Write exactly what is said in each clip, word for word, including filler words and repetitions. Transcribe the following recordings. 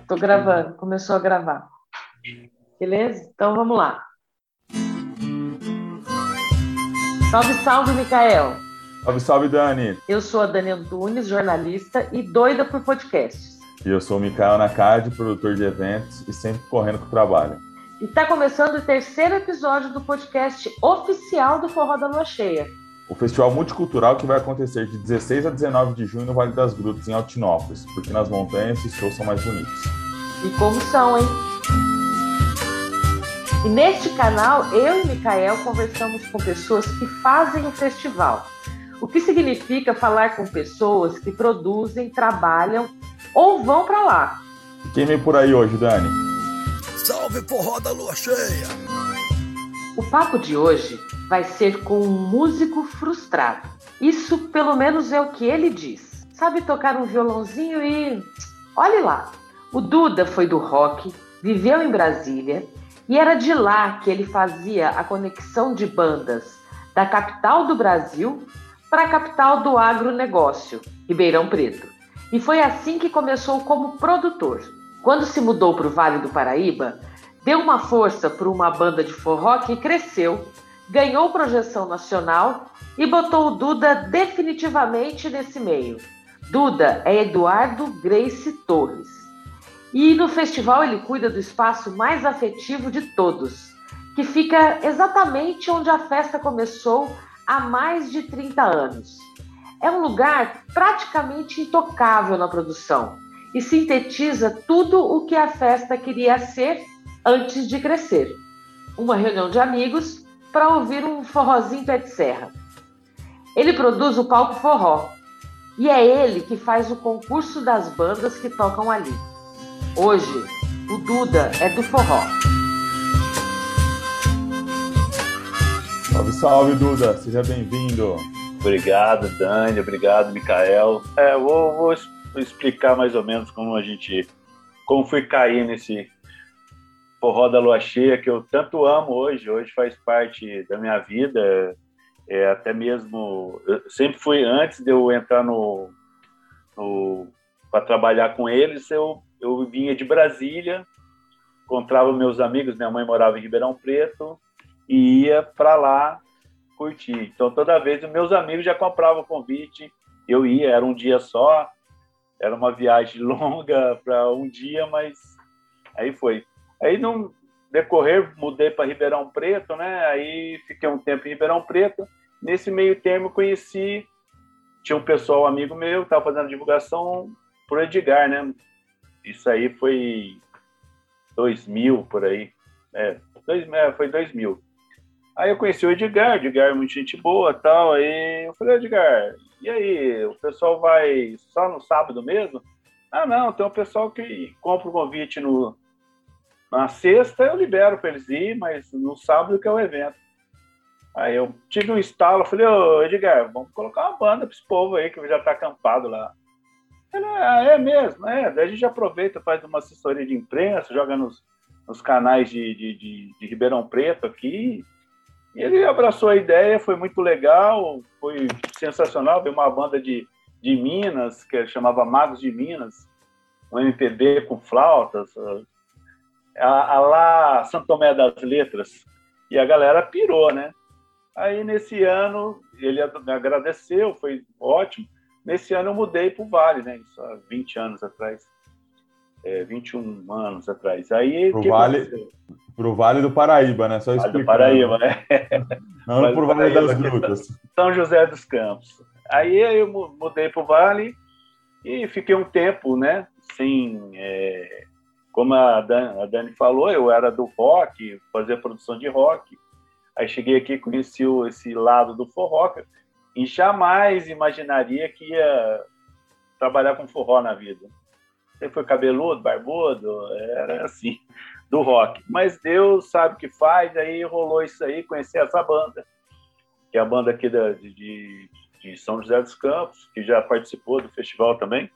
Estou gravando, começou a gravar. Beleza? Então vamos lá. Salve, salve, Mikhael. Salve, salve, Dani. Eu sou a Daniela Antunes, jornalista e doida por podcasts. E eu sou o Mikhael Nakad, produtor de eventos e sempre correndo pro trabalho. E está começando o terceiro episódio do podcast oficial do Forró da Lua Cheia. O festival multicultural que vai acontecer de dezesseis a dezenove de junho no Vale das Grutas, em Altinópolis, porque nas montanhas os shows são mais bonitos. E como são, hein? E neste canal, eu e Mikhael conversamos com pessoas que fazem o festival. O que significa falar com pessoas que produzem, trabalham ou vão para lá. E quem vem por aí hoje, Dani? Salve, Forró da Lua Cheia! O papo de hoje vai ser com um músico frustrado. Isso, pelo menos, é o que ele diz. Sabe tocar um violãozinho e... olhe lá! O Duda foi do rock, viveu em Brasília, e era de lá que ele fazia a conexão de bandas da capital do Brasil para a capital do agronegócio, Ribeirão Preto. E foi assim que começou como produtor. Quando se mudou para o Vale do Paraíba, deu uma força para uma banda de forró que cresceu, ganhou projeção nacional e botou o Duda definitivamente nesse meio. Duda é Eduardo Grace Torres. E no festival ele cuida do espaço mais afetivo de todos, que fica exatamente onde a festa começou há mais de trinta anos. É um lugar praticamente intocável na produção e sintetiza tudo o que a festa queria ser antes de crescer. Uma reunião de amigos para ouvir um forrozinho pé de serra. Ele produz o Palco Forró e é ele que faz o concurso das bandas que tocam ali. Hoje, o Duda é do forró. Salve, salve, Duda. Seja bem-vindo. Obrigado, Dani. Obrigado, Mikhael. É, eu vou, vou explicar mais ou menos como a gente... como fui cair nesse Forró da Lua Cheia, que eu tanto amo hoje. Hoje faz parte da minha vida. É, até mesmo... eu sempre fui, antes de eu entrar no... no para trabalhar com eles, eu... eu vinha de Brasília, encontrava meus amigos, minha mãe morava em Ribeirão Preto, e ia para lá curtir. Então, toda vez, os meus amigos já compravam o convite, eu ia, era um dia só, era uma viagem longa para um dia, mas aí foi. Aí, no decorrer, mudei para Ribeirão Preto, né? Aí fiquei um tempo em Ribeirão Preto. Nesse meio termo, conheci, tinha um pessoal, um amigo meu, que estava fazendo divulgação pro Edgar, né? Isso aí foi dois mil, por aí. É, dois, foi dois mil. Aí eu conheci o Edgar, o Edgar é muito gente boa e tal. Aí eu falei, Edgar, e aí, o pessoal vai só no sábado mesmo? Ah, não, tem um pessoal que compra o convite no, na sexta, eu libero para eles ir, mas no sábado que é o evento. Aí eu tive um estalo, falei, ô Edgar, vamos colocar uma banda para esse povo aí que já tá acampado lá. Ele, ah, é mesmo, é. Daí a gente aproveita, faz uma assessoria de imprensa, joga nos, nos canais de, de, de, de Ribeirão Preto aqui. E ele abraçou a ideia, foi muito legal, foi sensacional. Veio uma banda de, de Minas, que chamava Magos de Minas, um M P B com flautas, a, a lá Santo Tomé das Letras. E a galera pirou, né? Aí nesse ano ele agradeceu, foi ótimo. Nesse ano eu mudei para o Vale, né? Isso há vinte anos atrás. É, vinte e um anos atrás. Aí pro Vale, pro Vale do Paraíba, né? Só Vale do Paraíba, né? Não, não pro Vale das Grutas. São José dos Campos. Aí eu mudei para o Vale e fiquei um tempo, né? Assim, é, como a Dani, a Dani falou, eu era do rock, fazia produção de rock. Aí cheguei aqui e conheci esse lado do forró. E jamais imaginaria que ia trabalhar com forró na vida. Sempre foi cabeludo, barbudo, era assim, do rock. Mas Deus sabe o que faz, aí rolou isso aí, conheci essa banda, que é a banda aqui da, de, de São José dos Campos, que já participou do festival também.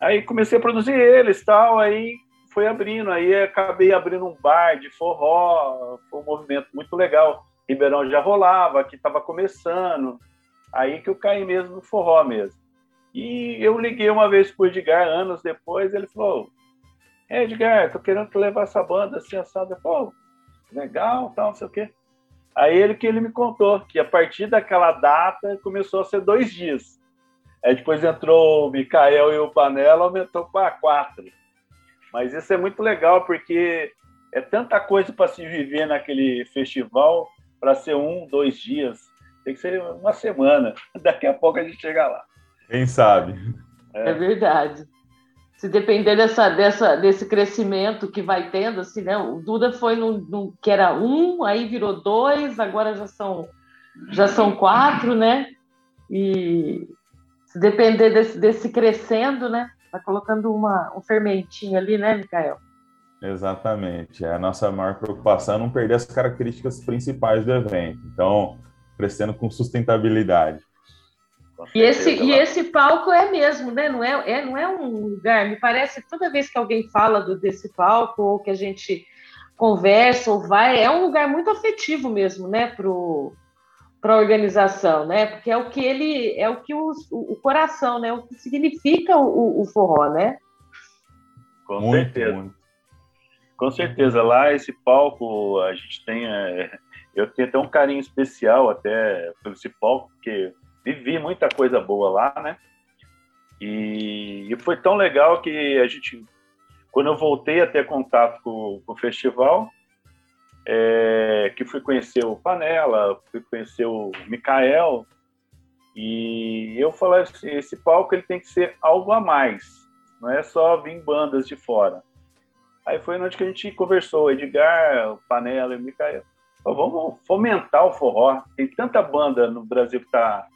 Aí comecei a produzir eles e tal, aí foi abrindo, aí acabei abrindo um bar de forró, foi um movimento muito legal. Ribeirão já rolava, aqui estava começando, aí que eu caí mesmo no forró mesmo. E eu liguei uma vez pro Edgar, anos depois, ele falou, é, Edgar, tô querendo levar essa banda assim, assada. Pô, legal, tal, não sei o quê. Aí ele que ele me contou que a partir daquela data começou a ser dois dias. Aí depois entrou o Mikhael e o Panela, aumentou para quatro. Mas isso é muito legal, porque é tanta coisa para se viver naquele festival, para ser um, dois dias. Tem que ser uma semana. Daqui a pouco a gente chega lá. Quem sabe? É, é verdade. Se depender dessa, dessa, desse crescimento que vai tendo, assim, né? O Duda foi num, num, que era um, aí virou dois, agora já são, já são quatro, né? E se depender desse, desse crescendo, né? Tá colocando uma, um fermentinho ali, né, Mikhael? Exatamente. É a nossa maior preocupação é não perder as características principais do evento. Então, crescendo com sustentabilidade. E esse, e esse palco é mesmo, né? Não é, é, não é um lugar, me parece, toda vez que alguém fala do, desse palco, ou que a gente conversa, ou vai, é um lugar muito afetivo mesmo, né? Para a organização, né? Porque é o que ele, é o que os, o coração, né? O que significa o, o forró, né? Com muito, certeza. Muito. Com certeza. Lá, esse palco, a gente tem... É, eu tenho até um carinho especial até pelo esse palco, porque... Vivi muita coisa boa lá, né? E, e foi tão legal que a gente... Quando eu voltei a ter contato com, com o festival, é, que fui conhecer o Panela, fui conhecer o Mikhael, e eu falei assim, esse palco ele tem que ser algo a mais, não é só vir bandas de fora. Aí foi onde que a gente conversou, o Edgar, o Panela e o Mikhael. Vamos fomentar o forró. Tem tanta banda no Brasil que tá...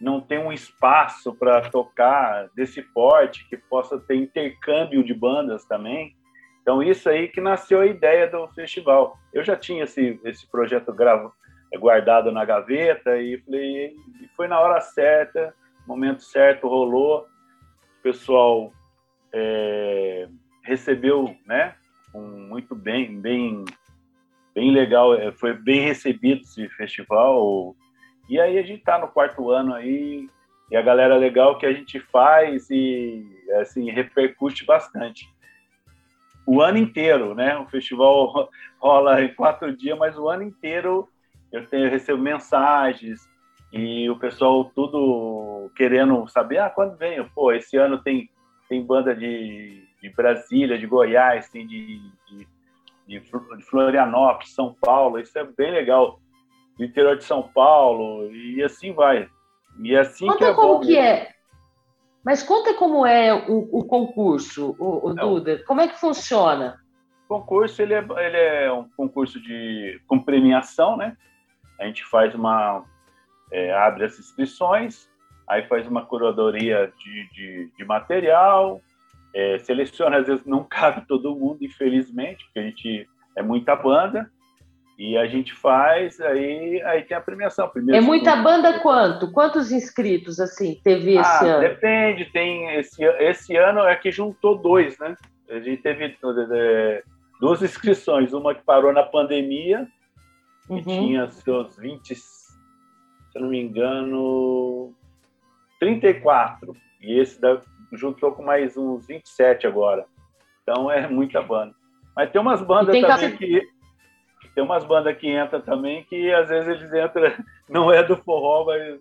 não tem um espaço para tocar desse porte, que possa ter intercâmbio de bandas também. Então, isso aí que nasceu a ideia do festival. Eu já tinha esse, esse projeto gravo, guardado na gaveta, e falei, e foi na hora certa, momento certo, rolou. O pessoal é, recebeu, né, um, muito bem, bem, bem legal, foi bem recebido esse festival. E aí a gente está no quarto ano aí, e a galera legal que a gente faz e, assim, repercute bastante. O ano inteiro, né? O festival rola em quatro dias, mas o ano inteiro eu, tenho, eu recebo mensagens e o pessoal tudo querendo saber, ah, quando vem? Eu, pô, esse ano tem, tem banda de, de Brasília, de Goiás, tem de, de, de Florianópolis, São Paulo, isso é bem legal. Do interior de São Paulo, e assim vai. E assim conta que é como bom que mesmo. É. Mas conta como é o, o concurso, o, o Duda. Como é que funciona? O concurso, ele é, ele é um concurso de, com premiação, né? A gente faz uma... É, abre as inscrições, aí faz uma curadoria de, de, de material, é, seleciona, às vezes não cabe todo mundo, infelizmente, porque a gente é muita banda. E a gente faz, aí, aí tem a premiação. Primeiro, é muita segundo. Banda quanto? Quantos inscritos, assim, teve ah, esse ano? Depende, tem esse, esse ano é que juntou dois, né? A gente teve é, duas inscrições, uma que parou na pandemia, que uhum. tinha seus vinte, se eu não me engano, trinta e quatro. E esse da, juntou com mais uns vinte e sete agora. Então é muita banda. Mas tem umas bandas tem também que... que... Tem umas bandas que entram também, que às vezes eles entram, não é do forró, mas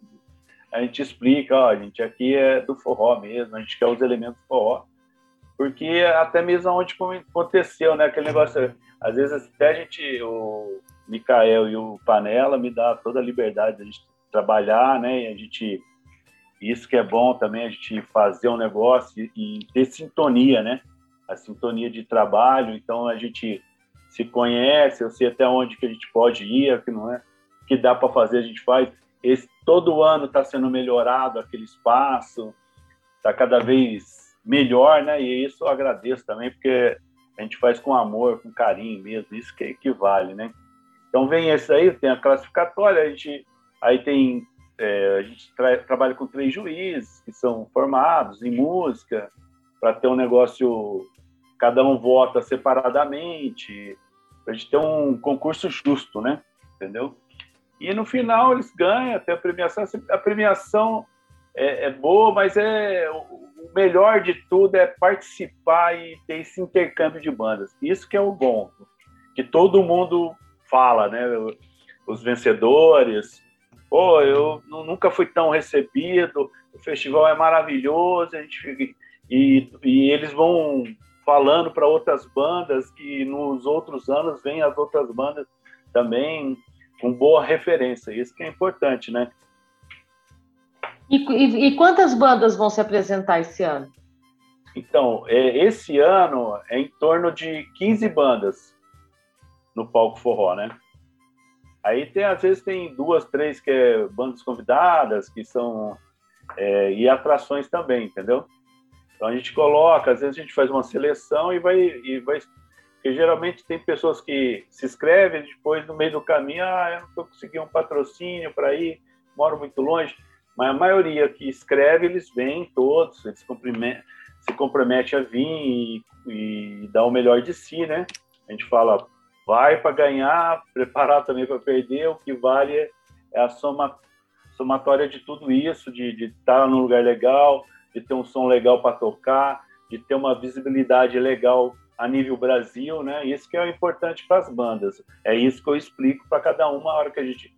a gente explica, ó, a gente aqui é do forró mesmo, a gente quer os elementos do forró, porque até mesmo onde aconteceu, né, aquele negócio, às vezes até a gente, o Mikhael e o Panela me dá toda a liberdade de a gente trabalhar, né, e a gente, isso que é bom também, a gente fazer um negócio e, e ter sintonia, né, a sintonia de trabalho, então a gente... se conhece, eu sei até onde que a gente pode ir, que não é, que dá para fazer, a gente faz. Esse, todo ano está sendo melhorado aquele espaço, está cada vez melhor, né? E isso eu agradeço também, porque a gente faz com amor, com carinho mesmo, isso que, que vale, né? Então vem esse aí, tem a classificatória, a gente, aí tem, é, a gente tra- trabalha com três juízes que são formados em música, para ter um negócio... Cada um vota separadamente, para a gente ter um concurso justo, né? Entendeu? E no final eles ganham até a premiação. A premiação é, é boa, mas é, o melhor de tudo é participar e ter esse intercâmbio de bandas. Isso que é o bom, que todo mundo fala, né? Os vencedores, pô, eu nunca fui tão recebido, o festival é maravilhoso, a gente fica... e, e eles vão falando para outras bandas que nos outros anos vêm as outras bandas também com boa referência, isso que é importante, né? E, e, e quantas bandas vão se apresentar esse ano? Então, é, esse ano é em torno de quinze bandas no Palco Forró, né? Aí, tem, às vezes, tem duas, três que é bandas convidadas, que são... É, e atrações também, entendeu? Então, a gente coloca, às vezes, a gente faz uma seleção e vai... E vai porque, geralmente, tem pessoas que se inscrevem e depois, no meio do caminho, ah, eu não estou conseguindo um patrocínio para ir, moro muito longe. Mas a maioria que escreve, eles vêm todos, eles se comprometem a vir e, e dar o melhor de si, né? A gente fala... Vai para ganhar, preparar também para perder, o que vale é a soma, somatória de tudo isso, de, de estar num lugar legal, de ter um som legal para tocar, de ter uma visibilidade legal a nível Brasil, né? Isso que é importante para as bandas. É isso que eu explico para cada uma, a hora que a gente,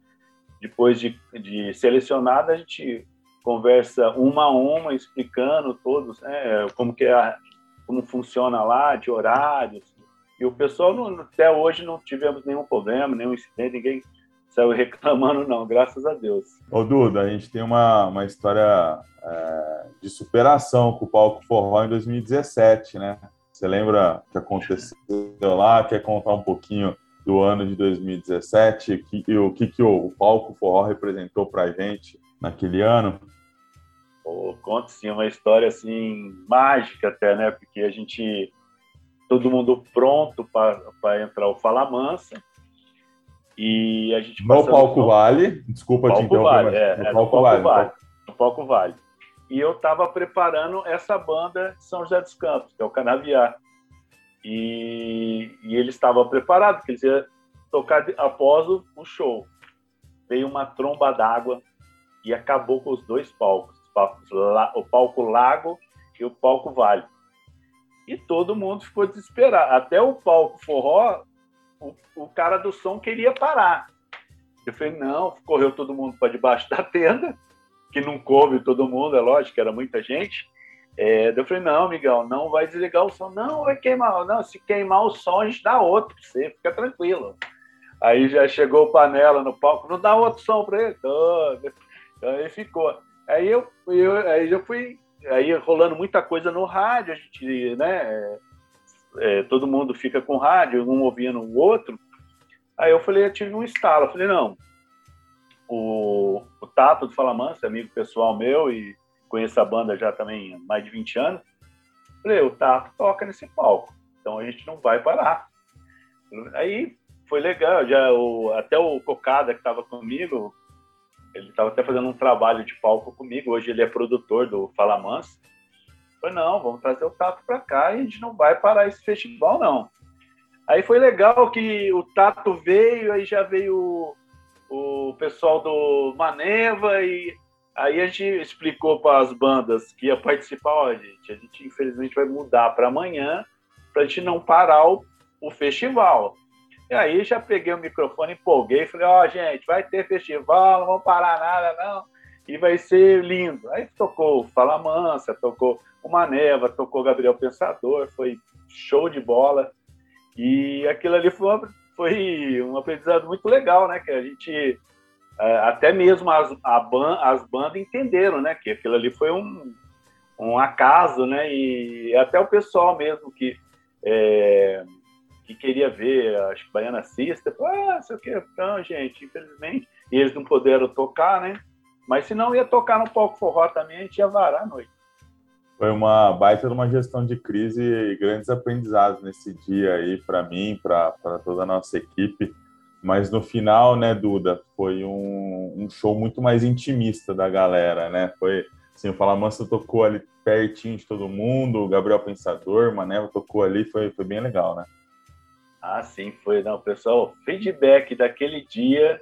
depois de, de selecionada, a gente conversa uma a uma, explicando todos, né? Como que é, como funciona lá, de horários. E o pessoal, não, até hoje, não tivemos nenhum problema, nenhum incidente, ninguém saiu reclamando, não, graças a Deus. Ô, Duda, a gente tem uma, uma história é, de superação com o Palco Forró em dois mil e dezessete, né? Você lembra o que aconteceu lá? Quer contar um pouquinho do ano de dois mil e dezessete que, e o que, que o, o Palco Forró representou para a gente naquele ano? Pô, conto sim, uma história assim, mágica até, né? Porque a gente... todo mundo pronto para entrar o Falamansa, e a gente... No Palco no... Vale, desculpa Palco te interromper, vale, é, no é, Palco, Palco Vale. vale. No Palco Vale. E eu estava preparando essa banda de São José dos Campos, que é o Canaviar, e, e eles estavam preparados, porque eles iam tocar após o, o show. Veio uma tromba d'água e acabou com os dois palcos, o Palco Lago e o Palco Vale. E todo mundo ficou desesperado. Até o Palco Forró, o, o cara do som queria parar. Eu falei, não, correu todo mundo para debaixo da tenda, que não coube todo mundo, é lógico, era muita gente. É, eu falei, não, Miguel, não vai desligar o som. Não, vai queimar. Não, se queimar o som, a gente dá outro para você, fica tranquilo. Aí já chegou o Panela no palco, não dá outro som para ele. Todo. Então ele ficou. Aí eu, eu, aí eu fui... Aí rolando muita coisa no rádio, a gente, né? É, todo mundo fica com rádio, um ouvindo o outro. Aí eu falei, eu tive um estalo. Eu falei, não, o, o Tato do Falamansa, amigo pessoal meu, e conheço a banda já também há mais de vinte anos. Eu falei, o Tato toca nesse palco, então a gente não vai parar. Aí foi legal, já, o, até o Cocada que estava comigo. Ele estava até fazendo um trabalho de palco comigo, hoje ele é produtor do Falamansa. Eu falei, não, vamos trazer o Tato para cá e a gente não vai parar esse festival, não. Aí foi legal que o Tato veio, aí já veio o, o pessoal do Maneva, e aí a gente explicou para as bandas que ia participar, ó, gente, a gente infelizmente vai mudar para amanhã, para a gente não parar o, o festival. E aí já peguei o microfone, empolguei, falei, ó, oh, gente, vai ter festival, não vamos parar nada, não, e vai ser lindo. Aí tocou o Falamansa, tocou o Maneva, tocou o Gabriel Pensador, foi show de bola. E aquilo ali foi, uma, foi um aprendizado muito legal, né, que a gente, até mesmo as, a ban, as bandas entenderam, né, que aquilo ali foi um, um acaso, né, e até o pessoal mesmo que... É, que queria ver, acho que Baiana Cista, ah, sei o que, então, gente, infelizmente, e eles não puderam tocar, né? Mas se não ia tocar no Palco Forró também, a gente ia varar a noite. Foi uma baita de uma gestão de crise e grandes aprendizados nesse dia aí, para mim, para toda a nossa equipe. Mas no final, né, Duda, foi um, um show muito mais intimista da galera, né? Foi assim, o Falamansa tocou ali pertinho de todo mundo, o Gabriel Pensador, o Maneva tocou ali, foi, foi bem legal, né? Ah, sim, foi. Não, pessoal, o feedback daquele dia,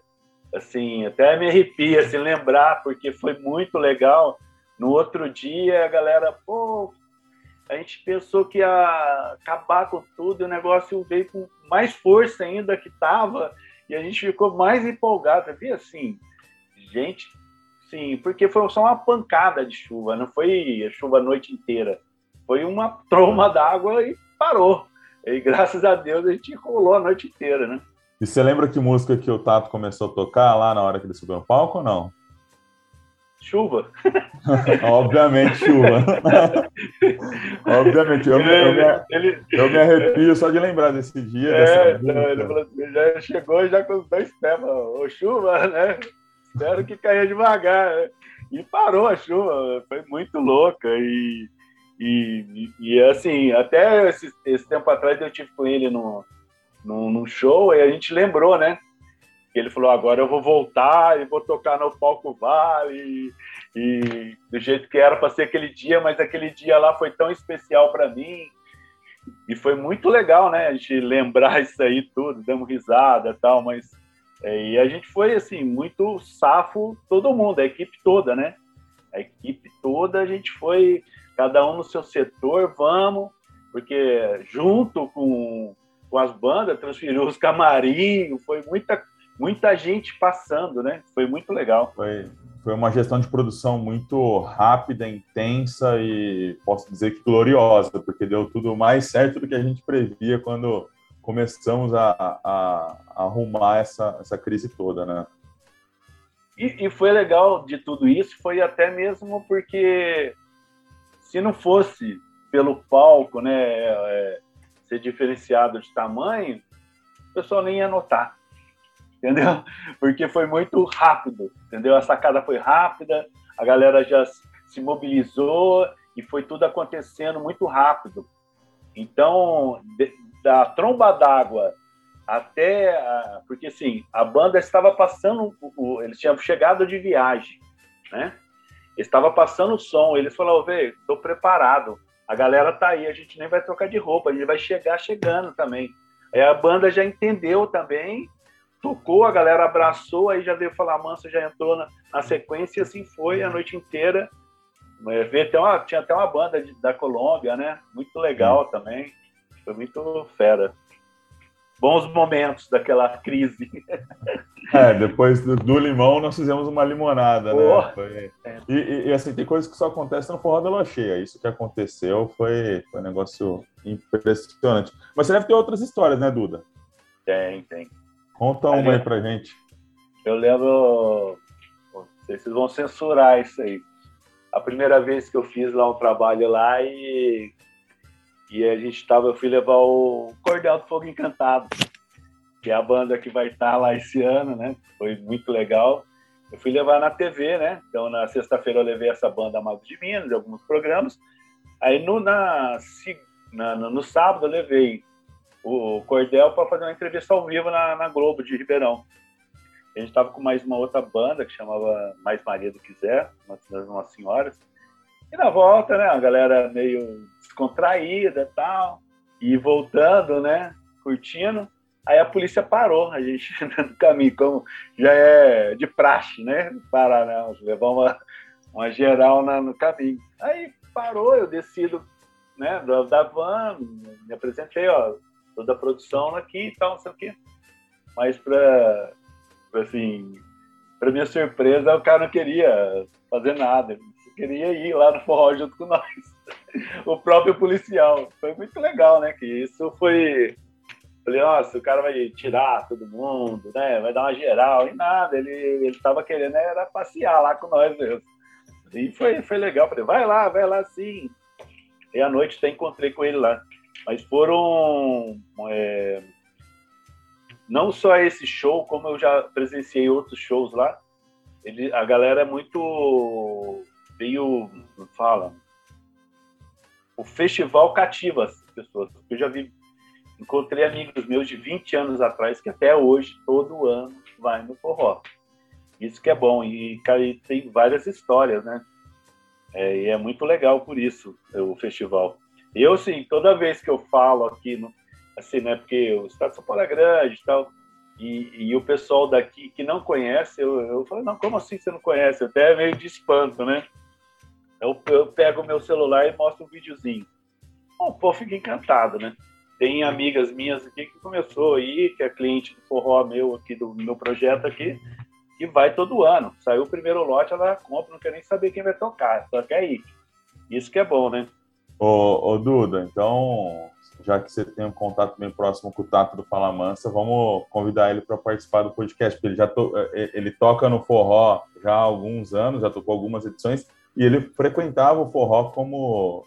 assim, até me arrepia, assim, lembrar, porque foi muito legal. No outro dia, a galera, pô, a gente pensou que ia acabar com tudo, o negócio veio com mais força ainda que estava, e a gente ficou mais empolgado. Havia, assim, gente, sim, porque foi só uma pancada de chuva, não foi chuva a noite inteira. Foi uma tromba d'água e parou. E graças a Deus a gente rolou a noite inteira, né? E você lembra que música que o Tato começou a tocar lá na hora que ele subiu ao palco ou não? Chuva. Obviamente, chuva. Obviamente. Eu, eu, me, ele... eu me arrepio só de lembrar desse dia. É, dessa não, ele falou assim, já chegou já com os dois pés. Ô, chuva, né? Espero que caia devagar. Né? E parou a chuva. Foi muito louca. E, e, e assim, até esse, esse tempo atrás eu tive com ele no... Num, num show, e a gente lembrou, né? Ele falou, agora eu vou voltar e vou tocar no Palco Vale, e, e do jeito que era para ser aquele dia, mas aquele dia lá foi tão especial para mim, e foi muito legal, né? A gente lembrar isso aí tudo, damos risada e tal, mas é, e a gente foi, assim, muito safo, todo mundo, a equipe toda, né? A equipe toda, a gente foi, cada um no seu setor, vamos, porque junto com... com as bandas, transferiu os camarim, foi muita, muita gente passando, né? Foi muito legal. Foi, foi uma gestão de produção muito rápida, intensa e posso dizer que gloriosa, porque deu tudo mais certo do que a gente previa quando começamos a, a, a arrumar essa, essa crise toda, né? E, e foi legal de tudo isso, foi até mesmo porque se não fosse pelo palco, né? É, ser diferenciado de tamanho, o pessoal nem ia notar, entendeu? Porque foi muito rápido, entendeu? A sacada foi rápida, a galera já se mobilizou e foi tudo acontecendo muito rápido. Então, de, da tromba d'água até... A, porque, assim, a banda estava passando... O, eles tinham chegado de viagem, né? Estava passando o som, eles falaram, velho, estou preparado. A galera tá aí, a gente nem vai trocar de roupa, a gente vai chegar chegando também. Aí a banda já entendeu também, tocou, a galera abraçou, aí já veio Falamansa, já entrou na, na sequência, e assim foi a noite inteira. Até uma, tinha até uma banda de, da Colômbia, né? Muito legal também, foi muito fera. Bons momentos daquela crise. É, depois do, do limão, nós fizemos uma limonada, oh, né? Foi... É. E, e, e, assim, tem coisas que só acontecem no Forró da Lua Cheia. Isso que aconteceu foi, foi um negócio impressionante. Mas você deve ter outras histórias, né, Duda? Tem, tem. Conta uma aí pra gente. Eu lembro... Vocês vão censurar isso aí. A primeira vez que eu fiz lá um trabalho lá e... E a gente tava, eu fui levar o Cordel do Fogo Encantado, que é a banda que vai estar lá esse ano, né? Foi muito legal. Eu fui levar na T V, né? Então, na sexta-feira eu levei essa banda Amado de Minas, alguns programas. Aí, no, na, na, no sábado, eu levei o Cordel para fazer uma entrevista ao vivo na, na Globo de Ribeirão. A gente tava com mais uma outra banda, que chamava Mais Maria do Quiser, das Nossas Senhoras. E na volta, né, a galera meio descontraída e tal, e voltando, né, curtindo, aí a polícia parou, a gente no caminho, como já é de praxe, né, parar, né, levar uma, uma geral na, no caminho. Aí parou, eu desci do, né, da van, me apresentei, ó, toda a produção aqui e tal, não sei o quê, mas pra, pra assim, pra minha surpresa, o cara não queria fazer nada, queria ir lá no forró junto com nós, o próprio policial. Foi muito legal, né? Que isso foi... Falei, nossa, o cara vai tirar todo mundo, né? Vai dar uma geral. E nada, ele, ele tava querendo era passear lá com nós mesmo. E foi, foi legal. Falei, vai lá, vai lá sim. E à noite até encontrei com ele lá. Mas foram... É, não só esse show, como eu já presenciei outros shows lá. Ele, a galera é muito... Veio, fala, o festival cativa as pessoas. Eu já vi, encontrei amigos meus de vinte anos atrás, que até hoje, todo ano, vai no forró. Isso que é bom, e, e tem várias histórias, né? É, e é muito legal por isso, o festival. Eu, sim, toda vez que eu falo aqui, no, assim, né, porque o estado de São Paulo é grande e tal, e, e o pessoal daqui que não conhece, eu, eu falo, não, como assim você não conhece? Até meio de espanto, né? Eu, eu pego o meu celular e mostro um videozinho. Bom, pô, fica encantado, né? Tem amigas minhas aqui que começou aí, que é cliente do forró meu aqui, do meu projeto aqui, que vai todo ano. Saiu o primeiro lote, ela compra, não quer nem saber quem vai tocar, só que é aí. Isso que é bom, né? Ô, ô Duda, então, já que você tem um contato bem próximo com o Tato do Falamansa, vamos convidar ele para participar do podcast, porque ele já to... ele toca no forró já há alguns anos, já tocou algumas edições, e ele frequentava o forró como,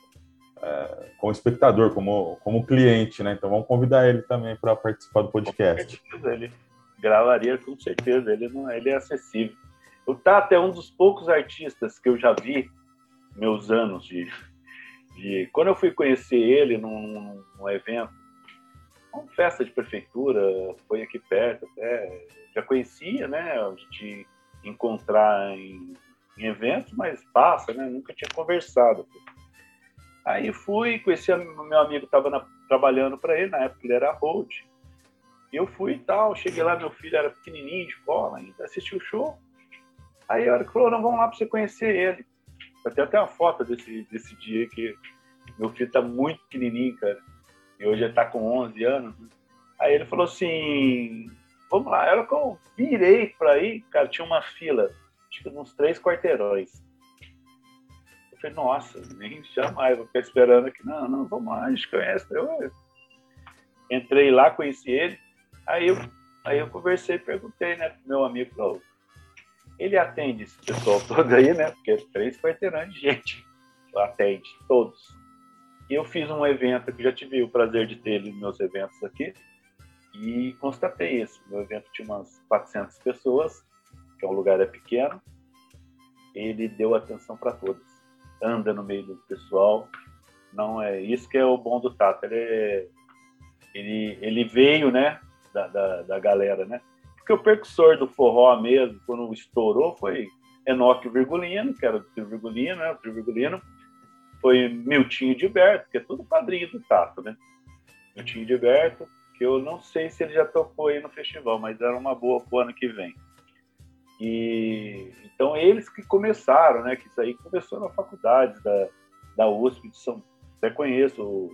é, como espectador, como, como cliente, né? Então vamos convidar ele também para participar do podcast. Com certeza, ele gravaria, com certeza, ele, não... ele é acessível. O Tato é um dos poucos artistas que eu já vi meus anos de... De, quando eu fui conhecer ele num, num evento, uma festa de prefeitura, foi aqui perto até, já conhecia, né, de encontrar em, em eventos, mas passa, né, nunca tinha conversado. Aí fui, conheci, meu amigo estava trabalhando para ele, na época ele era hold, eu fui e tal, cheguei lá, meu filho era pequenininho, de cola ainda, assistiu o show, aí a hora que falou, não, vamos lá para você conhecer ele. Eu tenho até uma foto desse, desse dia que meu filho tá muito pequenininho, cara. E hoje ele tá com onze anos. Né? Aí ele falou assim, vamos lá. Era que eu virei pra aí, cara, tinha uma fila. Acho que uns três quarteirões. Eu falei, nossa, nem jamais vou ficar esperando aqui. Não, não, vamos lá, a gente conhece. Eu entrei lá, conheci ele. Aí eu, aí eu conversei, perguntei, né, pro meu amigo, falou, ele atende esse pessoal todo aí, né? Porque é três quarteirões de gente. Atende todos. E eu fiz um evento que já tive o prazer de ter nos meus eventos aqui e constatei isso. Meu evento tinha umas quatrocentas pessoas, que é um lugar é pequeno. Ele deu atenção para todos. Anda no meio do pessoal. Não é isso que é o bom do Tato. Ele, é... ele, ele veio, né? Da, da, da galera, né? Porque o percussor do forró mesmo, quando estourou, foi Enoch Virgulino, que era do trio Virgulino, né? O trio Virgulino foi Miltinho de Berto, que é tudo padrinho do Tato, né? Miltinho de Berto, que eu não sei se ele já tocou aí no festival, mas era uma boa pro ano que vem. E então eles que começaram, né? Que isso aí começou na faculdade da, da U S P de São Paulo. Até conheço o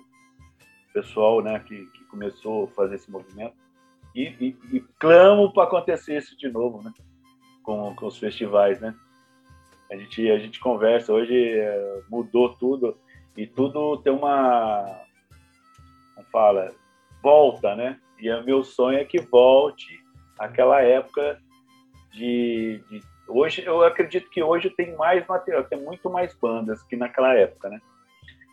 pessoal, né? Que, que começou a fazer esse movimento. E, e, e clamo para acontecer isso de novo, né? Com, com os festivais, né? A gente, a gente conversa, hoje é, mudou tudo e tudo tem uma, como fala, volta, né? E o meu sonho é que volte aquela época de, de... Hoje, eu acredito que hoje tem mais material, tem muito mais bandas que naquela época, né?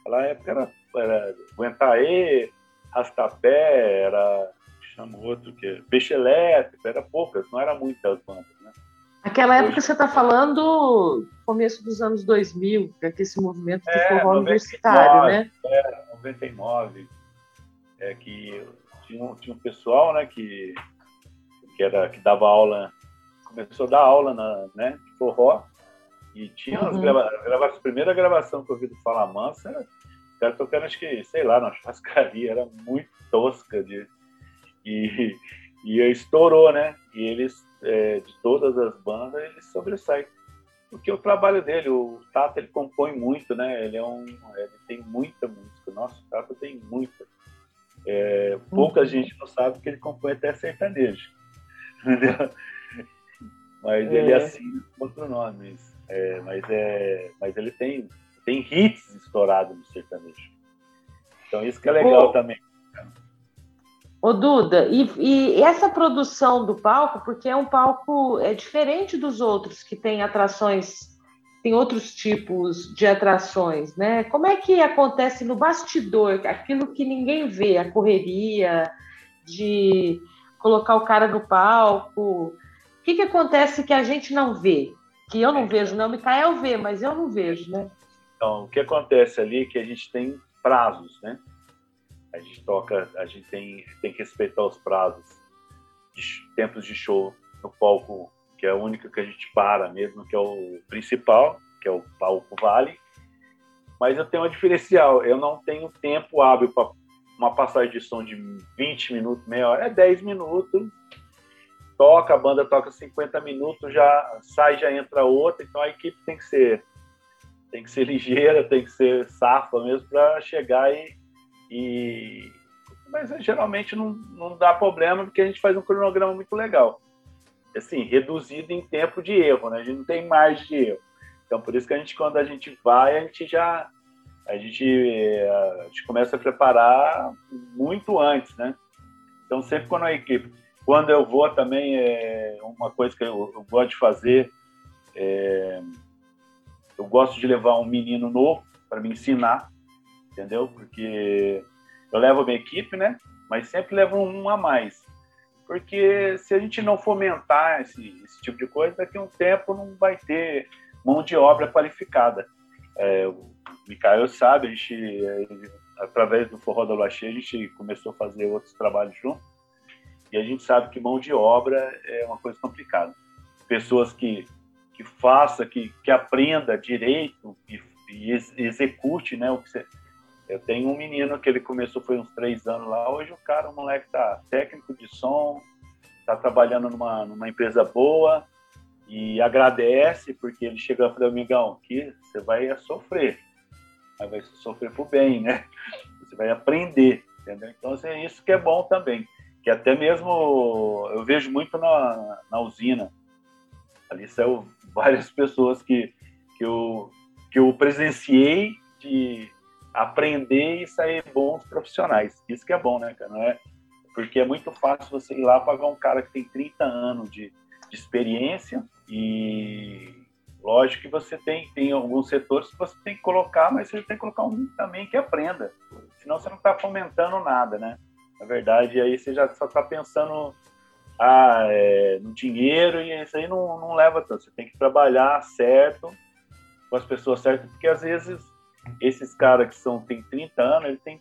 Naquela época era, era Guentaê, Rastapé, era... Chama outro que Bicho Elétrico, era poucas, não era muitas bandas, né? Aquela época hoje, você está falando começo dos anos dois mil, que esse movimento de é, forró universitário, né? É, noventa e nove, é que tinha um, tinha um pessoal, né, que, que, era, que dava aula, começou a dar aula na, né, de forró, e tinha uhum. as grava, grava, a primeira gravação que eu vi do Falamansa, era, era tocando, acho que, sei lá, na churrascaria, era muito tosca de... E, e estourou, né? E eles, é, de todas as bandas, eles sobressaem. Porque o trabalho dele, o Tato, ele compõe muito, né? Ele, é um, ele tem muita música. Nossa, o Tato tem muita. É, pouca uhum. gente não sabe que ele compõe até sertanejo. Entendeu? Mas é. ele assim, outro nome. É, mas, é, mas ele tem, tem hits estourados no sertanejo. Então isso que é legal oh. também. Ô Duda, e, e essa produção do palco, porque é um palco é diferente dos outros, que tem atrações, tem outros tipos de atrações, né? Como é que acontece no bastidor, aquilo que ninguém vê, a correria de colocar o cara no palco? O que, que acontece que a gente não vê? Que eu não vejo, não, o Mikhael vê, mas eu não vejo, né? Então, o que acontece ali é que a gente tem prazos, né? A gente toca, a gente tem, tem que respeitar os prazos, de, tempos de show no palco, que é o único que a gente para mesmo, que é o principal, que é o Palco Vale. Mas eu tenho um diferencial, eu não tenho tempo hábil para uma passagem de som de vinte minutos, meia hora, é dez minutos, toca, a banda toca cinquenta minutos, já sai, já entra outra, então a equipe tem que ser... tem que ser ligeira, tem que ser safa mesmo para chegar e, e... Mas geralmente não, não dá problema, porque a gente faz um cronograma muito legal. Assim, reduzido em tempo de erro, né? A gente não tem margem de erro. Então, por isso que a gente, quando a gente vai, a gente já... A gente, a gente começa a preparar muito antes, né? Então, sempre quando a equipe... Quando eu vou também, é uma coisa que eu, eu gosto de fazer... É, eu gosto de levar um menino novo para me ensinar, entendeu? Porque eu levo a minha equipe, né? Mas sempre levo um a mais. Porque se a gente não fomentar esse, esse tipo de coisa, daqui a um tempo não vai ter mão de obra qualificada. É, o Mikhael sabe, a gente, ele, através do Forró da Lua Cheia, a gente começou a fazer outros trabalhos juntos. E a gente sabe que mão de obra é uma coisa complicada. Pessoas que, que façam, que, que aprenda direito e, e execute, né? O que você... Eu tenho um menino que ele começou, foi uns três anos lá. Hoje o cara, o moleque tá técnico de som, tá trabalhando numa, numa empresa boa e agradece, porque ele chegou e falou, amigão, que você vai sofrer, mas vai sofrer pro bem, né? Você vai aprender, entendeu? Então, assim, é isso que é bom também, que até mesmo eu vejo muito na, na usina. Ali saiu várias pessoas que, que, eu, que eu presenciei de... aprender e sair bons profissionais. Isso que é bom, né, cara? Não é? Porque é muito fácil você ir lá pagar um cara que tem trinta anos de, de experiência e, lógico, que você tem, tem alguns setores que você tem que colocar, mas você tem que colocar um também que aprenda. Senão você não está fomentando nada, né? Na verdade, aí você já só está pensando ah, é, no dinheiro e isso aí não, não leva tanto. Você tem que trabalhar certo, com as pessoas certas, porque às vezes... Esses caras que são, tem trinta anos, ele tem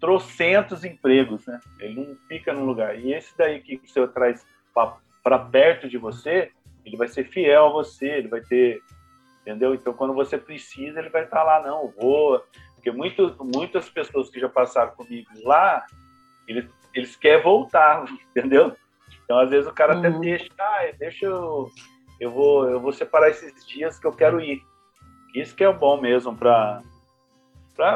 trocentos empregos, né? Ele não fica num lugar. E esse daí que você traz para perto de você, ele vai ser fiel a você, ele vai ter, entendeu? Então, quando você precisa, ele vai estar lá, não, voa. Porque muito, muitas pessoas que já passaram comigo lá, eles, eles querem voltar, entendeu? Então, às vezes, o cara uhum. até deixa, ah, deixa eu, eu, vou, eu vou separar esses dias que eu quero ir. Isso que é bom mesmo para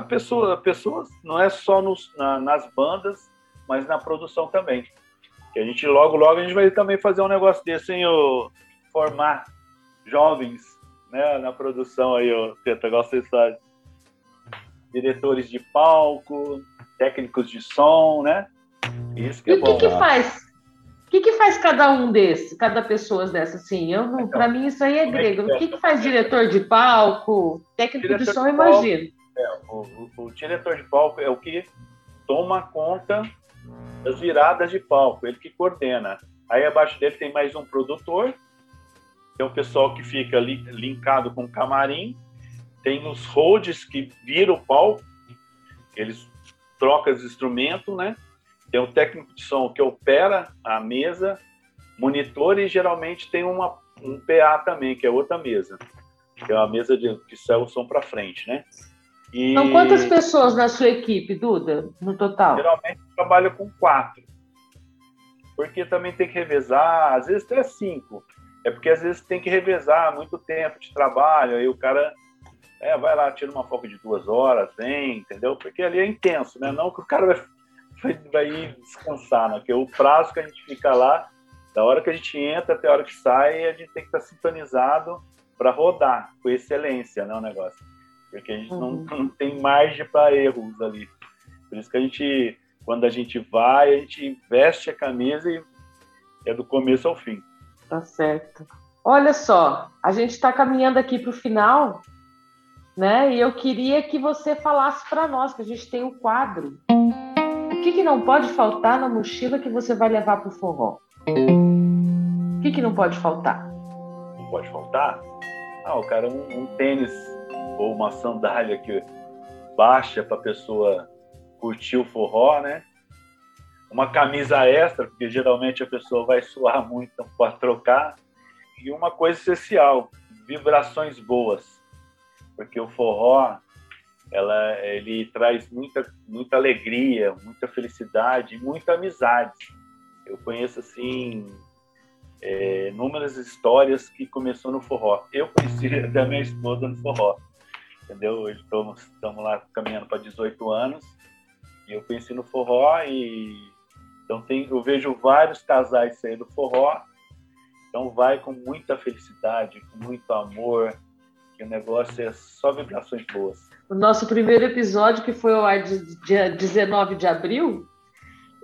pessoa, pessoas, não é só nos, na, nas bandas, mas na produção também. Que a gente logo, logo, a gente vai também fazer um negócio desse, hein, eu, formar jovens, né, na produção aí, eu, Teta, igual vocês sabem. Diretores de palco, técnicos de som, né? Isso que é e bom. E o que, que faz? O que, que faz cada um desses, cada pessoa dessa? Assim, então, para mim isso aí é grego. É que é? O que, que faz diretor de palco, técnico diretor de som, eu imagino? É, o, o, o diretor de palco é o que toma conta das viradas de palco, ele que coordena. Aí abaixo dele tem mais um produtor, tem o pessoal que fica li, linkado com o camarim, tem os holds que viram o palco, eles trocam os instrumentos, né? Tem o técnico de som que opera a mesa, monitor, e geralmente tem uma, um P A também, que é outra mesa, que é a mesa de, que sai o som para frente, né? E... Então, quantas pessoas na sua equipe, Duda, no total? Geralmente trabalho com quatro, porque também tem que revezar, às vezes até cinco, é porque às vezes tem que revezar muito tempo de trabalho, aí o cara... É, vai lá, tira uma folga de duas horas, vem, entendeu? Porque ali é intenso, né? Não que o cara vai... vai ir descansar, né? Porque o prazo que a gente fica lá, da hora que a gente entra até a hora que sai, a gente tem que estar sintonizado para rodar com excelência, né, o negócio. Porque a gente uhum. não, não tem margem para erros ali. Por isso que a gente, quando a gente vai, a gente veste a camisa e é do começo ao fim. Tá certo. Olha só, a gente está caminhando aqui para o final, né? E eu queria que você falasse para nós, que a gente tem o quadro. O que, que não pode faltar na mochila que você vai levar para o forró? O que, que não pode faltar? Não pode faltar? Ah, o cara, um, um tênis ou uma sandália que baixa para a pessoa curtir o forró, né? Uma camisa extra, porque geralmente a pessoa vai suar muito, então pode trocar. E uma coisa essencial, vibrações boas, porque o forró... Ela, ele traz muita, muita alegria, muita felicidade, muita amizade. Eu conheço, assim, é, inúmeras histórias que começou no forró. Eu conheci da minha esposa no forró, entendeu? Hoje estamos, estamos lá caminhando para dezoito anos, e eu conheci no forró, e então tem, eu vejo vários casais saindo do forró, então vai com muita felicidade, com muito amor, que o negócio é só vibrações boas. O nosso primeiro episódio, que foi ao ar de dia dezenove de abril,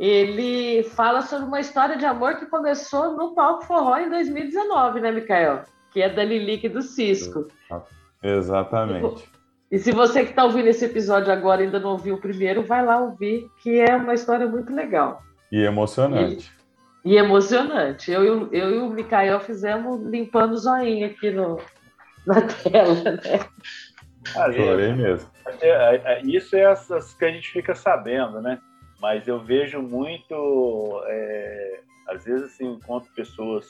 ele fala sobre uma história de amor que começou no Palco Forró em dois mil e dezenove, né, Mikhael? Que é da Lilique e do Cisco. Exatamente. E se você que está ouvindo esse episódio agora ainda não ouviu o primeiro, vai lá ouvir, que é uma história muito legal. E emocionante. E, e emocionante. Eu, eu, eu e o Mikhael fizemos limpando o zoinho aqui no, na tela, né? Adorei mesmo. Isso é as que a gente fica sabendo, né? Mas eu vejo muito, é, às vezes assim, encontro pessoas,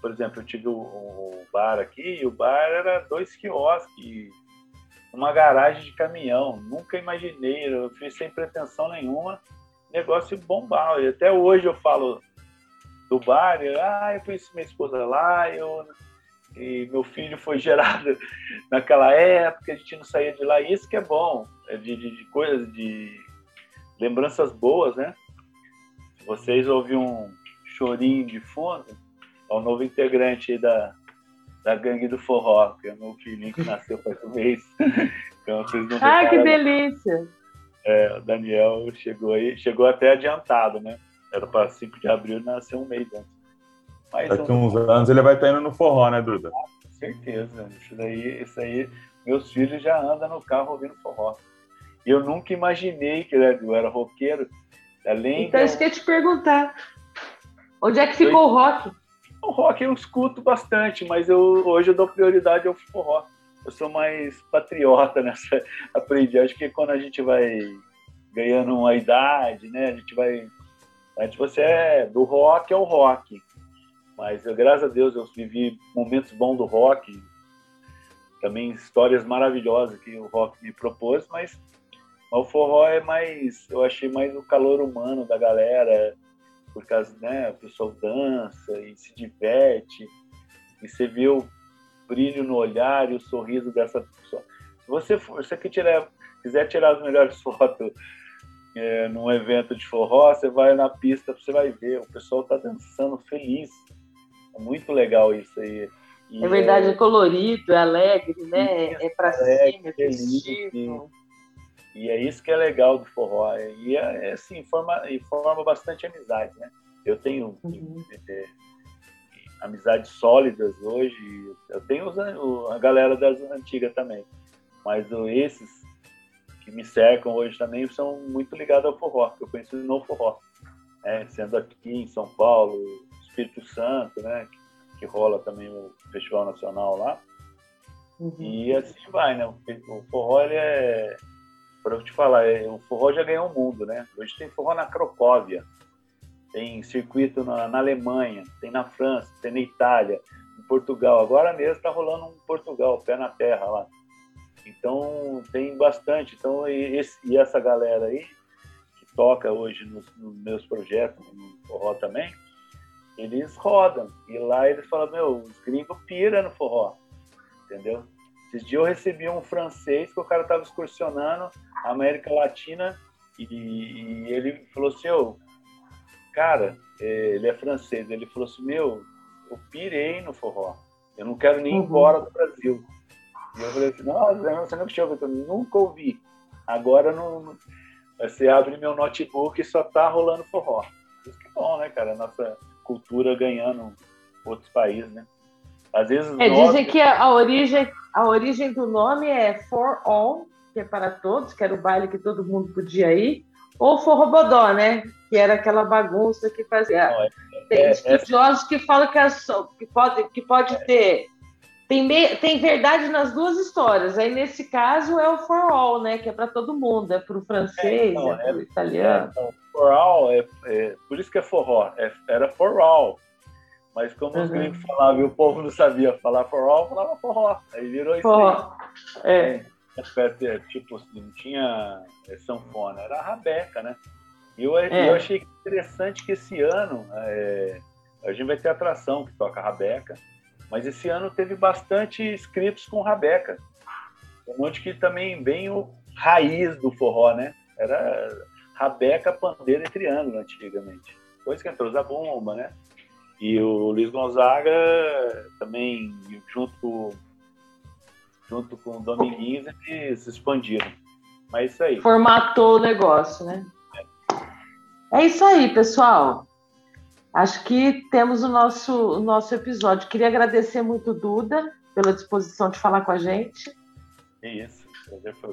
por exemplo, eu tive um, um bar aqui, e o bar era dois quiosques, uma garagem de caminhão, nunca imaginei, eu fiz sem pretensão nenhuma, negócio bombal, e até hoje eu falo do bar, eu, ah, eu conheci minha esposa lá, eu, e meu filho foi gerado naquela época, a gente não saía de lá, e isso que é bom, de, de, de coisas de... lembranças boas, né? Se vocês ouvem um chorinho de fundo, é o novo integrante aí da, da Gangue do Forró, que é o meu filhinho que nasceu faz um mês. Então, vocês não ah, que delícia! É, o Daniel chegou aí, chegou até adiantado, né? Era para cinco de abril, nasceu um mês antes. Mas daqui uns eu... anos ele vai estar indo no forró, né, Duda? Ah, com certeza. Isso daí, isso aí, meus filhos já andam no carro ouvindo forró. E eu nunca imaginei que eu era roqueiro. Além então, da... isso que eu ia te perguntar. Onde é que ficou eu... o rock? O rock eu escuto bastante, mas eu, hoje eu dou prioridade ao forró. Eu sou mais patriota nessa... Aprendi. Acho que quando a gente vai ganhando uma idade, né? A gente vai... Antes você é do rock ao rock. Mas, eu, graças a Deus, eu vivi momentos bons do rock. Também histórias maravilhosas que o rock me propôs, mas... Mas o forró é mais, eu achei mais o calor humano da galera, por causa, né, a pessoa dança e se diverte, e você vê o brilho no olhar e o sorriso dessa pessoa. Se você, for, se você tirar, quiser tirar as melhores fotos é, num evento de forró, você vai na pista, você vai ver, o pessoal tá dançando feliz, é muito legal isso aí. E é verdade, é, é colorido, é alegre, né? É, é pra é cima, é festivo. E é isso que é legal do forró. E, é, assim, forma, e forma bastante amizade, né? Eu tenho uhum. é, amizades sólidas hoje. Eu tenho os, a galera das antigas também. Mas eu, esses que me cercam hoje também são muito ligados ao forró, porque eu conheço o novo forró. Né? Sendo aqui em São Paulo, Espírito Santo, né? Que, que rola também o Festival Nacional lá. Uhum. E assim vai, né? O, o forró, ele é... Para eu te falar, o forró já ganhou o mundo, né? Hoje tem forró na Cracóvia, tem circuito na, na Alemanha, tem na França, tem na Itália, em Portugal. Agora mesmo está rolando um Portugal, pé na terra lá. Então, tem bastante. Então, e, esse, e essa galera aí, que toca hoje nos, nos meus projetos, no forró também, eles rodam. E lá eles falam, meu, os gringos piram no forró, entendeu? Esses dias eu recebi um francês que o cara estava excursionando a América Latina e, e ele falou assim, oh, cara, ele é francês, ele falou assim, meu, eu pirei no forró, eu não quero nem ir uhum. embora do Brasil. E eu falei assim, nossa, você não chegou, eu nunca ouvi, agora não, você abre meu notebook e só tá rolando forró. Isso que é bom, né, cara, a nossa cultura ganhando outros países, né? Às vezes é, nós... Dizem que a origem, a origem do nome é For All, que é para todos, que era o baile que todo mundo podia ir, ou Forrobodó, né? Que era aquela bagunça que fazia. Não, é, tem é, estudiosos é... que falam que, a, que pode, que pode é. ter. Tem, me, tem verdade nas duas histórias. Aí, nesse caso, é o For All, né? Que é para todo mundo, é para o francês, é, não, é para o é, italiano. É, for All, é, é, por isso que é forró, é, era For All. Mas como uhum. os gringos falavam e o povo não sabia falar forró, falava forró. Aí virou isso forró. Aí. É. É. Tipo, não tinha sanfona, era a rabeca, né? E eu, é. eu achei interessante que esse ano é, A gente vai ter atração que toca rabeca, mas esse ano teve bastante escritos com rabeca. Um monte que também vem o raiz do forró, né? Era rabeca, pandeiro e triângulo antigamente. Depois que entrou zabumba, né? E o Luiz Gonzaga também, junto, junto com o Dominguinhos, eles expandiram. Mas é isso aí. Formatou o negócio, né? É, é isso aí, pessoal. Acho que temos o nosso, o nosso episódio. Queria agradecer muito, Duda, pela disposição de falar com a gente. É isso.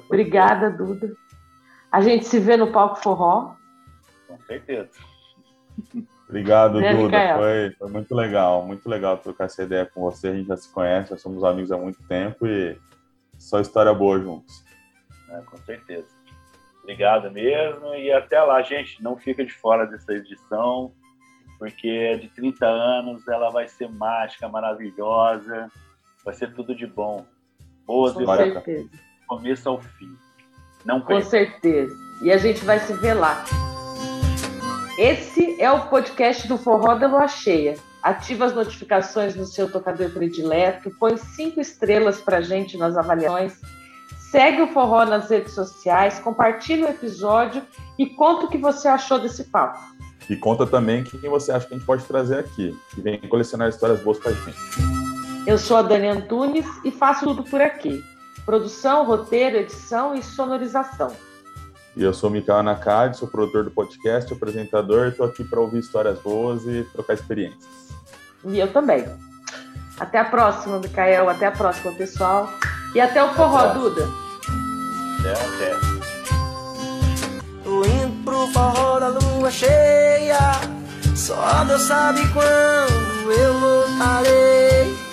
Obrigada, Duda. A gente se vê no Palco Forró. Com certeza. Obrigado, né, Duda. Foi, foi muito legal, muito legal trocar essa ideia com você. A gente já se conhece, já somos amigos há muito tempo e só história boa juntos. É, com certeza. Obrigado mesmo e até lá, gente. Não fica de fora dessa edição, porque é de trinta anos, ela vai ser mágica, maravilhosa, vai ser tudo de bom. Boas com histórias. Certeza. Começo ao fim. Não perca. Com certeza. E a gente vai se ver lá. Esse é o podcast do Forró da Lua Cheia. Ativa as notificações no seu tocador predileto, põe cinco estrelas pra gente nas avaliações, segue o Forró nas redes sociais, compartilha o episódio e conta o que você achou desse papo. E conta também quem você acha que a gente pode trazer aqui, que vem colecionar histórias boas pra gente. Eu sou a Dani Antunes e faço tudo por aqui. Produção, roteiro, edição e sonorização. E eu sou o Mikhael Nakad, sou produtor do podcast, apresentador, estou aqui para ouvir histórias boas e trocar experiências. E eu também. Até a próxima, Mikhael. Até a próxima, pessoal. E até o forró, até. Duda. Até, até. Tô indo pro forró da lua cheia, só Deus sabe quando eu voltarei.